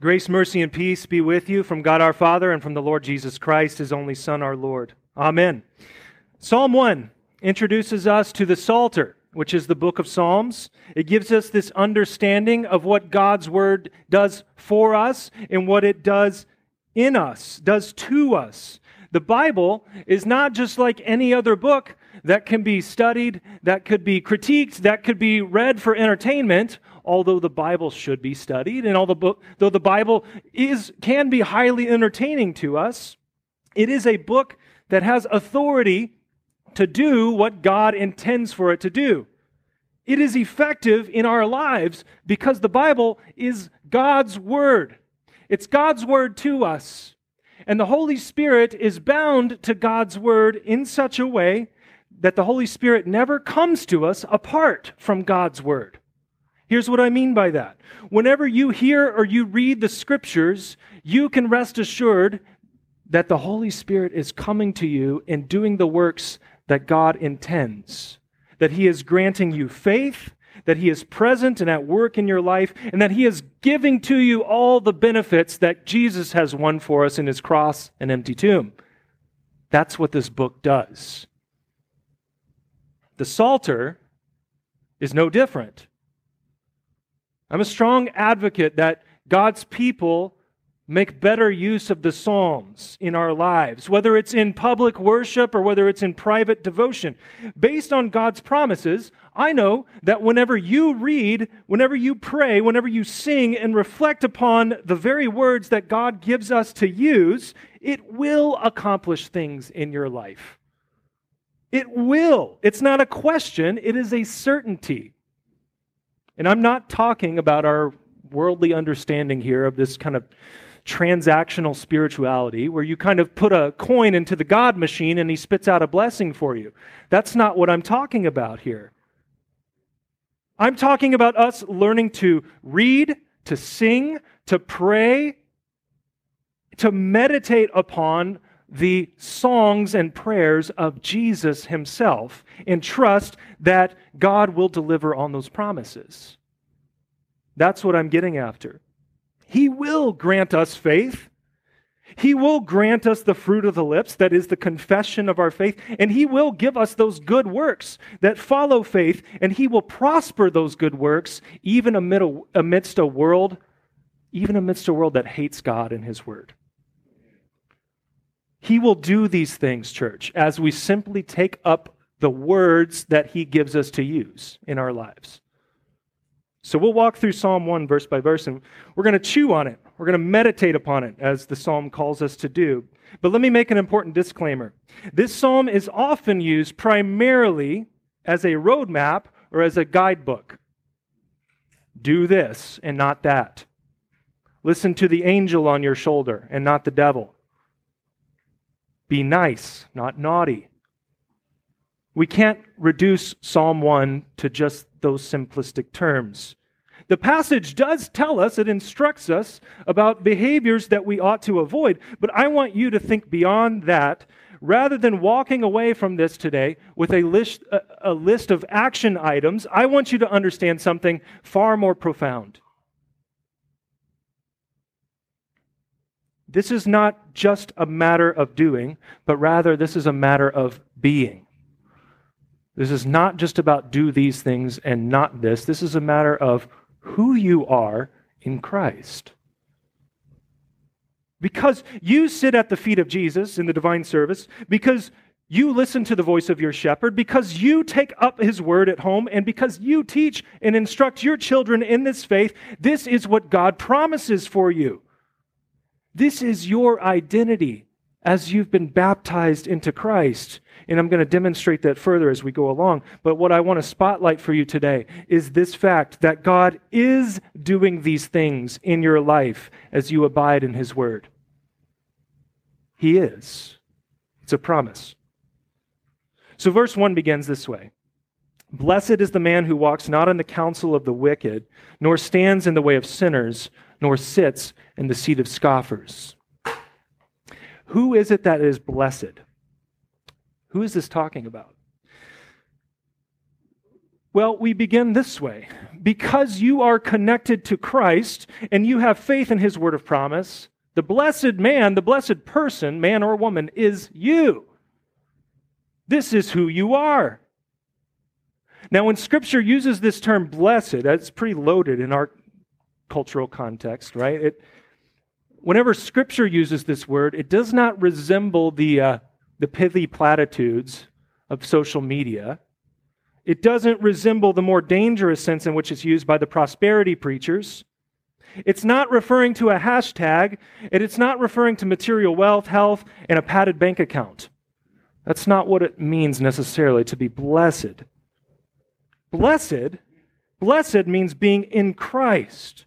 Grace, mercy, and peace be with you from God our Father and from the Lord Jesus Christ, His only Son, our Lord. Amen. Psalm 1 introduces us to the Psalter, which is the book of Psalms. It gives us this understanding of what God's Word does for us and what it does in us, does to us. The Bible is not just like any other book that can be studied, that could be critiqued, that could be read for entertainment, although the Bible should be studied, and though the Bible can be highly entertaining to us, it is a book that has authority to do what God intends for it to do. It is effective in our lives because the Bible is God's Word. It's God's Word to us, and the Holy Spirit is bound to God's Word in such a way that the Holy Spirit never comes to us apart from God's Word. Here's what I mean by that. Whenever you hear or you read the Scriptures, you can rest assured that the Holy Spirit is coming to you and doing the works that God intends, that He is granting you faith, that He is present and at work in your life, and that He is giving to you all the benefits that Jesus has won for us in His cross and empty tomb. That's what this book does. The Psalter is no different. I'm a strong advocate that God's people make better use of the Psalms in our lives, whether it's in public worship or whether it's in private devotion. Based on God's promises, I know that whenever you read, whenever you pray, whenever you sing and reflect upon the very words that God gives us to use, it will accomplish things in your life. It will. It's not a question. It is a certainty. And I'm not talking about our worldly understanding here of this kind of transactional spirituality where you kind of put a coin into the God machine and He spits out a blessing for you. That's not what I'm talking about here. I'm talking about us learning to read, to sing, to pray, to meditate upon the songs and prayers of Jesus Himself and trust that God will deliver on those promises. That's what I'm getting after. He will grant us faith. He will grant us the fruit of the lips, that is the confession of our faith, and He will give us those good works that follow faith, and He will prosper those good works even amidst a world, that hates God and His Word. He will do these things, church, as we simply take up the words that He gives us to use in our lives. So we'll walk through Psalm 1 verse by verse, and we're going to chew on it. We're going to meditate upon it, as the psalm calls us to do. But let me make an important disclaimer. This psalm is often used primarily as a roadmap or as a guidebook. Do this and not that. Listen to the angel on your shoulder and not the devil. Be nice, not naughty. We can't reduce Psalm 1 to just those simplistic terms. The passage does tell us, it instructs us about behaviors that we ought to avoid, but I want you to think beyond that. Rather than walking away from this today with a list of action items, I want you to understand something far more profound. This is not just a matter of doing, but rather this is a matter of being. This is not just about do these things and not this. This is a matter of who you are in Christ. Because you sit at the feet of Jesus in the divine service, because you listen to the voice of your shepherd, because you take up His Word at home, and because you teach and instruct your children in this faith, this is what God promises for you. This is your identity as you've been baptized into Christ. And I'm going to demonstrate that further as we go along. But what I want to spotlight for you today is this fact that God is doing these things in your life as you abide in His Word. He is. It's a promise. So verse 1 begins this way. Blessed is the man who walks not in the counsel of the wicked, nor stands in the way of sinners, nor sits in the seat of scoffers. Who is it that is blessed? Who is this talking about? Well, we begin this way. Because you are connected to Christ and you have faith in his word of promise, the blessed man, the blessed person, man or woman, is you. This is who you are. Now, when Scripture uses this term blessed, that's pretty loaded in our cultural context, right? Whenever Scripture uses this word, it does not resemble the pithy platitudes of social media. It doesn't resemble the more dangerous sense in which it's used by the prosperity preachers. It's not referring to a hashtag, and it's not referring to material wealth, health, and a padded bank account. That's not what it means necessarily to be blessed. Blessed means being in Christ.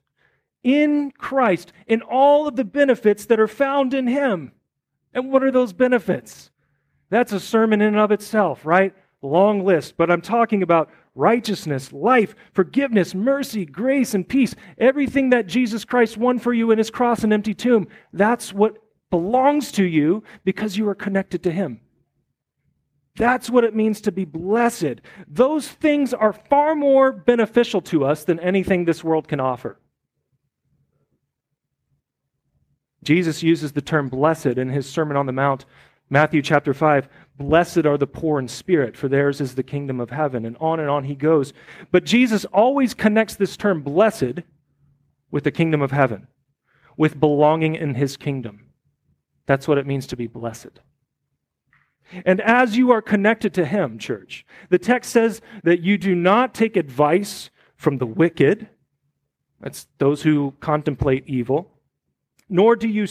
In Christ, in all of the benefits that are found in Him. And what are those benefits? That's a sermon in and of itself, right? Long list, but I'm talking about righteousness, life, forgiveness, mercy, grace, and peace. Everything that Jesus Christ won for you in His cross and empty tomb, that's what belongs to you because you are connected to Him. That's what it means to be blessed. Those things are far more beneficial to us than anything this world can offer. Jesus uses the term blessed in his Sermon on the Mount, Matthew chapter 5. Blessed are the poor in spirit, for theirs is the kingdom of heaven. And on he goes. But Jesus always connects this term blessed with the kingdom of heaven, with belonging in his kingdom. That's what it means to be blessed. And as you are connected to him, church, the text says that you do not take advice from the wicked, that's those who contemplate evil, nor do you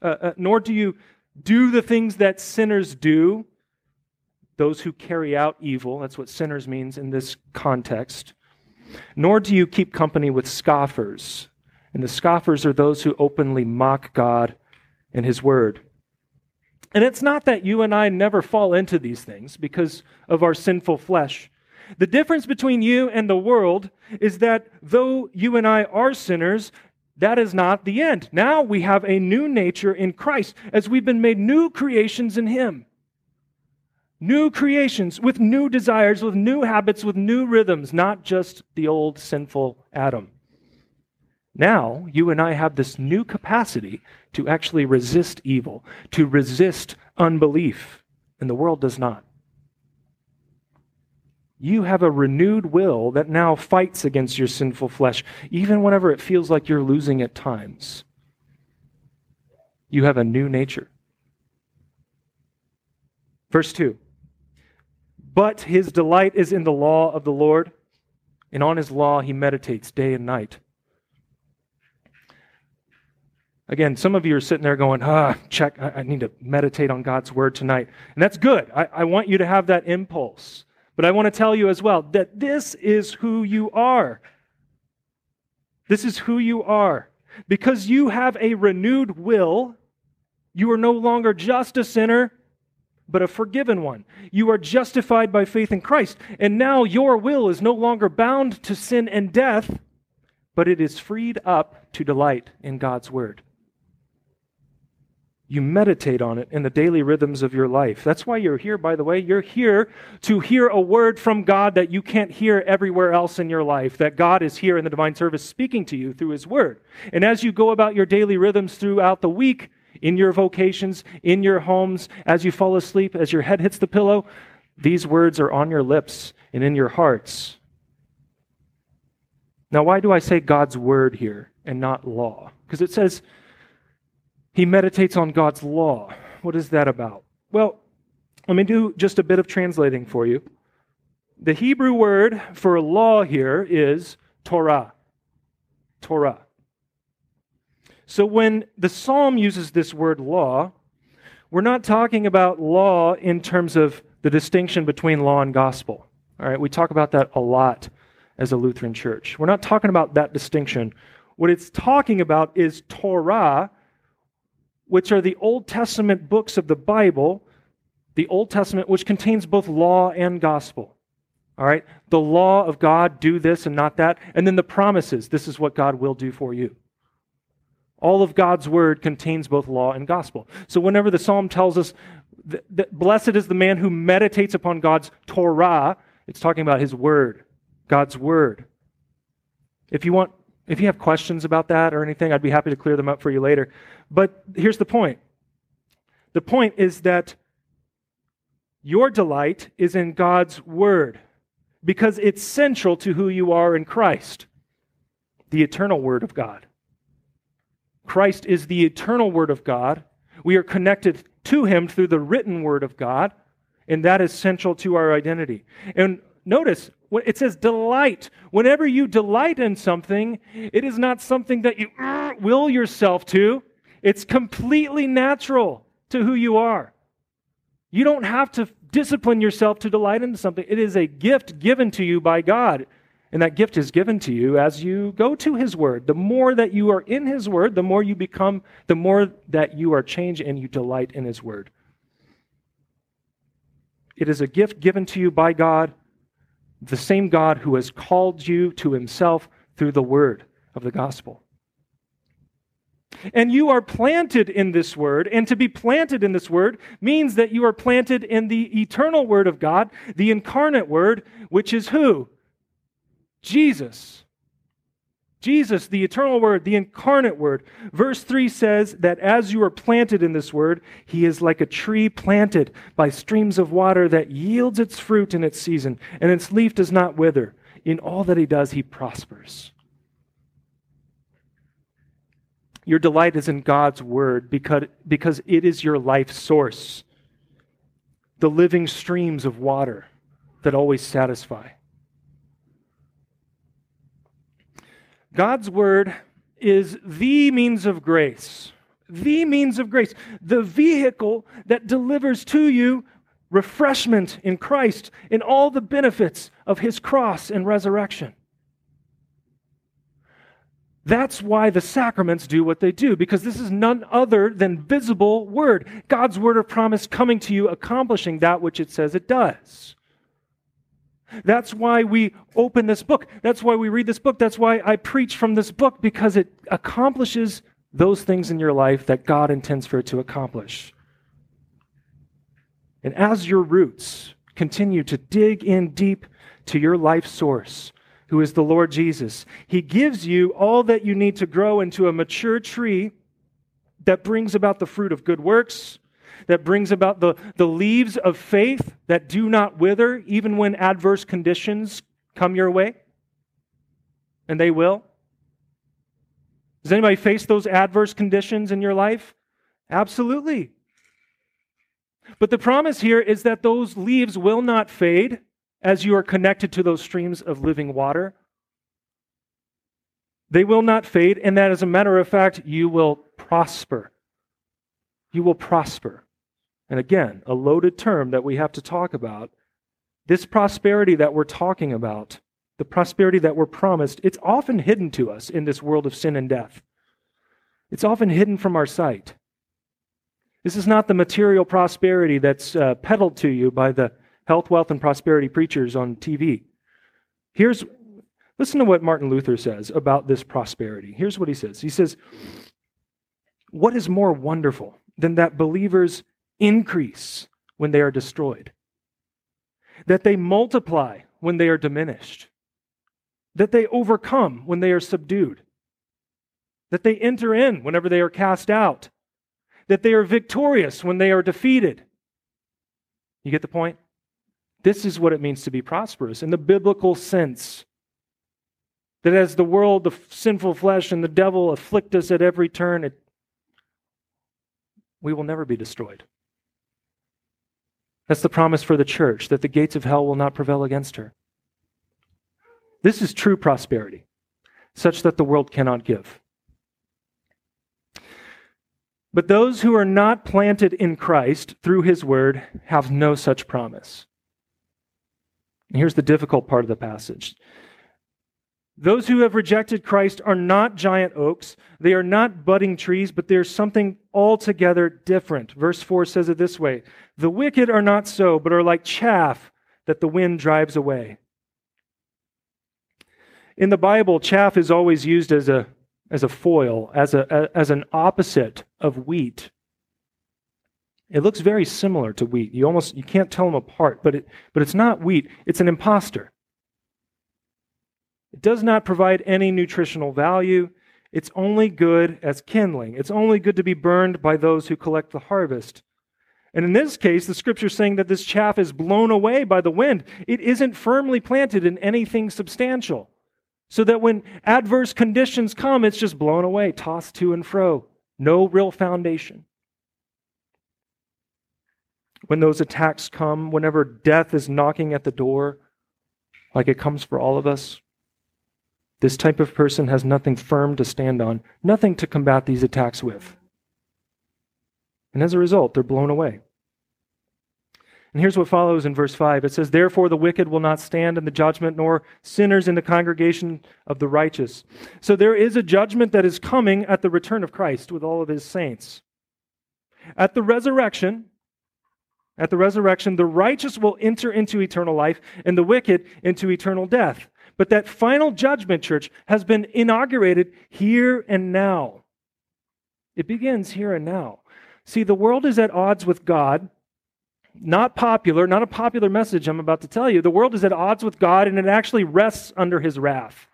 do the things that sinners do, those who carry out evil, that's what sinners means in this context, nor do you keep company with scoffers. And the scoffers are those who openly mock God and his word. And it's not that you and I never fall into these things because of our sinful flesh. The difference between you and the world is that though you and I are sinners, that is not the end. Now we have a new nature in Christ as we've been made new creations in Him. New creations with new desires, with new habits, with new rhythms, not just the old sinful Adam. Now, you and I have this new capacity to actually resist evil, to resist unbelief, and the world does not. You have a renewed will that now fights against your sinful flesh, even whenever it feels like you're losing at times. You have a new nature. Verse 2, but his delight is in the law of the Lord, and on his law he meditates day and night. Again, some of you are sitting there going, check, I need to meditate on God's word tonight. And that's good. I want you to have that impulse. But I want to tell you as well that this is who you are. This is who you are. Because you have a renewed will, you are no longer just a sinner, but a forgiven one. You are justified by faith in Christ. And now your will is no longer bound to sin and death, but it is freed up to delight in God's word. You meditate on it in the daily rhythms of your life. That's why you're here, by the way. You're here to hear a word from God that you can't hear everywhere else in your life, that God is here in the divine service speaking to you through His word. And as you go about your daily rhythms throughout the week, in your vocations, in your homes, as you fall asleep, as your head hits the pillow, these words are on your lips and in your hearts. Now, why do I say God's word here and not law? Because it says he meditates on God's law. What is that about? Well, let me do just a bit of translating for you. The Hebrew word for law here is Torah. Torah. So when the psalm uses this word law, we're not talking about law in terms of the distinction between law and gospel. All right, we talk about that a lot as a Lutheran church. We're not talking about that distinction. What it's talking about is Torah, which are the Old Testament books of the Bible, the Old Testament, which contains both law and gospel. All right? The law of God, do this and not that, and then the promises, this is what God will do for you. All of God's word contains both law and gospel. So whenever the psalm tells us that blessed is the man who meditates upon God's Torah, It's talking about His Word, God's Word. If you have questions about that or anything, I'd be happy to clear them up for you later. But here's the point. The point is that your delight is in God's Word because it's central to who you are in Christ, the eternal Word of God. Christ is the eternal Word of God. We are connected to Him through the written Word of God, and that is central to our identity. And notice, it says delight. Whenever you delight in something, it is not something that you will yourself to. It's completely natural to who you are. You don't have to discipline yourself to delight in something. It is a gift given to you by God, and that gift is given to you as you go to His Word. The more that you are in His Word, the more you become, the more that you are changed and you delight in His Word. It is a gift given to you by God, the same God who has called you to Himself through the Word of the gospel. And you are planted in this Word, and to be planted in this Word means that you are planted in the eternal Word of God, the incarnate Word, which is who? Jesus. Jesus, the eternal Word, the incarnate Word. Verse 3 says that as you are planted in this Word, He is like a tree planted by streams of water that yields its fruit in its season, and its leaf does not wither. In all that He does, He prospers. Your delight is in God's Word because it is your life source, the living streams of water that always satisfy. God's Word is the means of grace, the means of grace, the vehicle that delivers to you refreshment in Christ and all the benefits of His cross and resurrection. That's why the sacraments do what they do, because this is none other than visible Word, God's Word of promise coming to you, accomplishing that which it says it does. That's why we open this book. That's why we read this book. That's why I preach from this book, because it accomplishes those things in your life that God intends for it to accomplish. And as your roots continue to dig in deep to your life source, who is the Lord Jesus, He gives you all that you need to grow into a mature tree that brings about the fruit of good works, that brings about the leaves of faith that do not wither even when adverse conditions come your way. And they will. Does anybody face those adverse conditions in your life? Absolutely. But the promise here is that those leaves will not fade as you are connected to those streams of living water. They will not fade, and that, as a matter of fact, you will prosper. You will prosper. And again, a loaded term that we have to talk about. This prosperity that we're talking about, the prosperity that we're promised, it's often hidden to us in this world of sin and death. It's often hidden from our sight. This is not the material prosperity that's peddled to you by the health, wealth, and prosperity preachers on TV. Listen to what Martin Luther says about this prosperity. Here's what he says. He says, "What is more wonderful than that believers increase when they are destroyed, that they multiply when they are diminished, that they overcome when they are subdued, that they enter in whenever they are cast out, that they are victorious when they are defeated." You get the point? This is what it means to be prosperous in the biblical sense. That as the world, the sinful flesh, and the devil afflict us at every turn, we will never be destroyed. That's the promise for the church, that the gates of hell will not prevail against her. This is true prosperity, such that the world cannot give. But those who are not planted in Christ through His Word have no such promise. And here's the difficult part of the passage. Those who have rejected Christ are not giant oaks. They are not budding trees, but there's something altogether different. Verse 4 says it this way, "The wicked are not so, but are like chaff that the wind drives away." In the Bible, chaff is always used as a foil, as an opposite of wheat. It looks very similar to wheat. You can't tell them apart, but it's not wheat. It's an imposter. It does not provide any nutritional value. It's only good as kindling. It's only good to be burned by those who collect the harvest. And in this case, the Scripture is saying that this chaff is blown away by the wind. It isn't firmly planted in anything substantial, so that when adverse conditions come, it's just blown away, tossed to and fro. No real foundation. When those attacks come, whenever death is knocking at the door, like it comes for all of us, this type of person has nothing firm to stand on, nothing to combat these attacks with. And as a result, they're blown away. And here's what follows in verse 5. It says, "Therefore the wicked will not stand in the judgment, nor sinners in the congregation of the righteous." So there is a judgment that is coming at the return of Christ with all of his saints. At the resurrection, the righteous will enter into eternal life and the wicked into eternal death. But that final judgment, church, has been inaugurated here and now. It begins here and now. See, the world is at odds with God. Not a popular message I'm about to tell you. The world is at odds with God, and it actually rests under his wrath.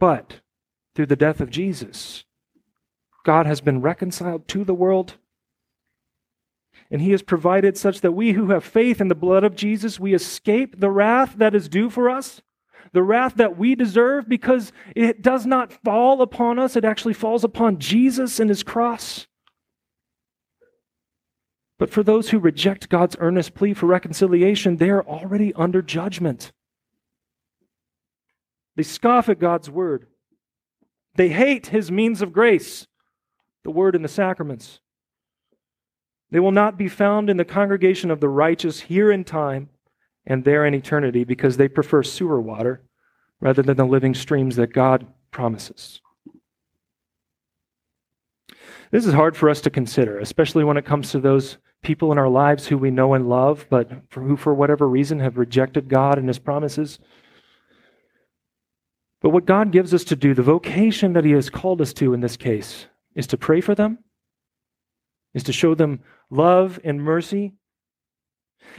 But through the death of Jesus, God has been reconciled to the world, and he has provided such that we who have faith in the blood of Jesus, we escape the wrath that is due for us, the wrath that we deserve, because it does not fall upon us. It actually falls upon Jesus and his cross. But for those who reject God's earnest plea for reconciliation, they are already under judgment. They scoff at God's word. They hate his means of grace, the word and the sacraments. They will not be found in the congregation of the righteous here in time and there in eternity, because they prefer sewer water rather than the living streams that God promises. This is hard for us to consider, especially when it comes to those people in our lives who we know and love, but who for whatever reason have rejected God and his promises. But what God gives us to do, the vocation that he has called us to in this case, is to pray for them, is to show them love and mercy,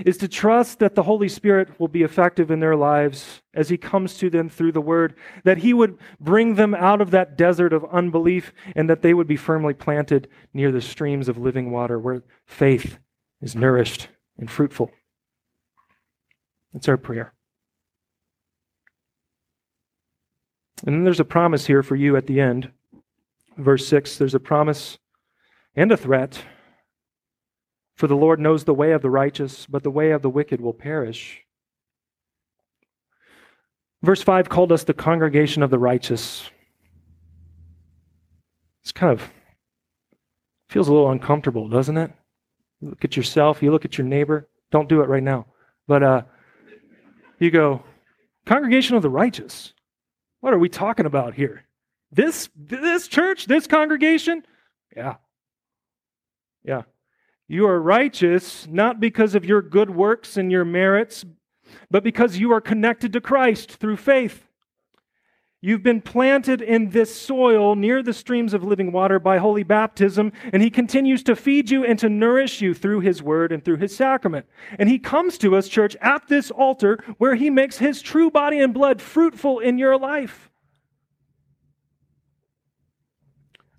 is to trust that the Holy Spirit will be effective in their lives as he comes to them through the Word, that he would bring them out of that desert of unbelief, and that they would be firmly planted near the streams of living water where faith is nourished and fruitful. That's our prayer. And then there's a promise here for you at the end. Verse 6, there's a promise and a threat. "For the Lord knows the way of the righteous, but the way of the wicked will perish." Verse 5 called us the congregation of the righteous. It's kind of feels a little uncomfortable, doesn't it? You look at yourself, you look at your neighbor. Don't do it right now. But you go, congregation of the righteous. What are we talking about here? This church, this congregation? Yeah. You are righteous, not because of your good works and your merits, but because you are connected to Christ through faith. You've been planted in this soil near the streams of living water by holy baptism, and he continues to feed you and to nourish you through his word and through his sacrament. And he comes to us, church, at this altar where he makes his true body and blood fruitful in your life.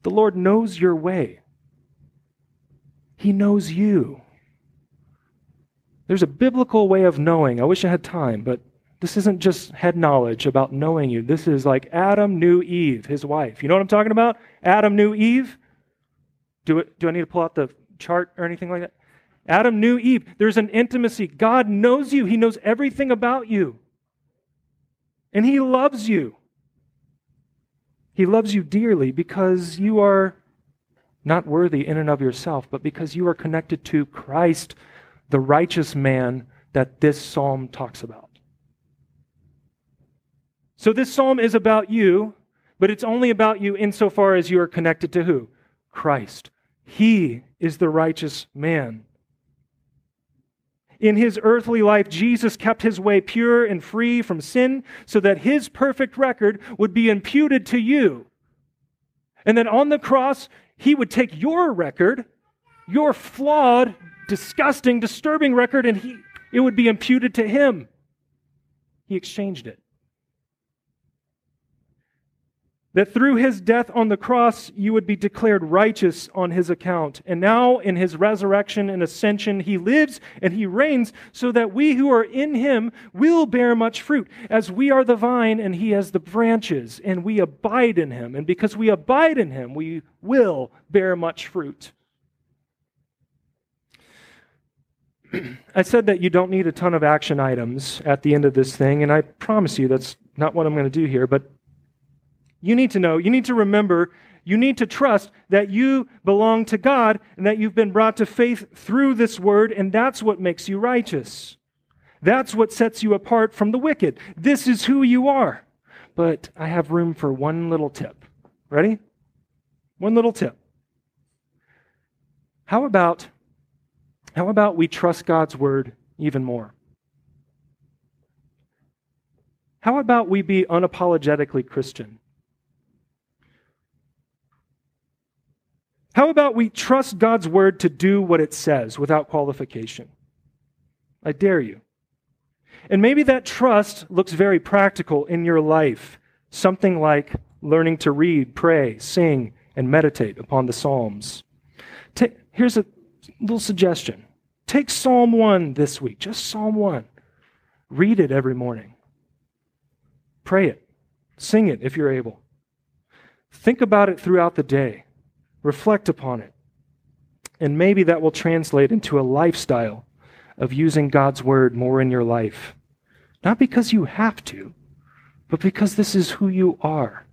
The Lord knows your way. He knows you. There's a biblical way of knowing. I wish I had time, but this isn't just head knowledge about knowing you. This is like Adam knew Eve, his wife. You know what I'm talking about? Adam knew Eve. Do I need to pull out the chart or anything like that? Adam knew Eve. There's an intimacy. God knows you. He knows everything about you. And he loves you. He loves you dearly because you are not worthy in and of yourself, but because you are connected to Christ, the righteous man that this psalm talks about. So this psalm is about you, but it's only about you insofar as you are connected to who? Christ. He is the righteous man. In his earthly life, Jesus kept his way pure and free from sin so that his perfect record would be imputed to you. And then on the cross, he would take your record, your flawed, disgusting, disturbing record, and it would be imputed to him. He exchanged it. That through his death on the cross, you would be declared righteous on his account. And now in his resurrection and ascension, he lives and he reigns so that we who are in him will bear much fruit, as we are the vine and he has the branches, and we abide in him. And because we abide in him, we will bear much fruit. I said that you don't need a ton of action items at the end of this thing, and I promise you that's not what I'm going to do here, but you need to know, you need to remember, you need to trust that you belong to God and that you've been brought to faith through this word, and that's what makes you righteous. That's what sets you apart from the wicked. This is who you are. But I have room for one little tip. Ready? One little tip. How about we trust God's word even more? How about we be unapologetically Christian? How about we trust God's word to do what it says without qualification? I dare you. And maybe that trust looks very practical in your life, something like learning to read, pray, sing, and meditate upon the Psalms. Here's a little suggestion. Take Psalm 1 this week, just Psalm 1. Read it every morning. Pray it. Sing it if you're able. Think about it throughout the day. Reflect upon it. And maybe that will translate into a lifestyle of using God's word more in your life. Not because you have to, but because this is who you are.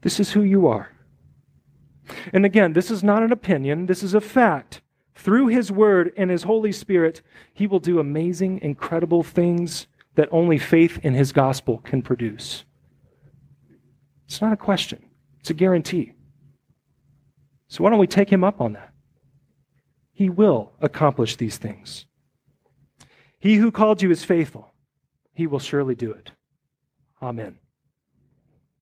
This is who you are. And again, this is not an opinion. This is a fact. Through his word and his Holy Spirit, he will do amazing, incredible things that only faith in his gospel can produce. It's not a question. It's a guarantee. So why don't we take him up on that? He will accomplish these things. He who called you is faithful. He will surely do it. Amen.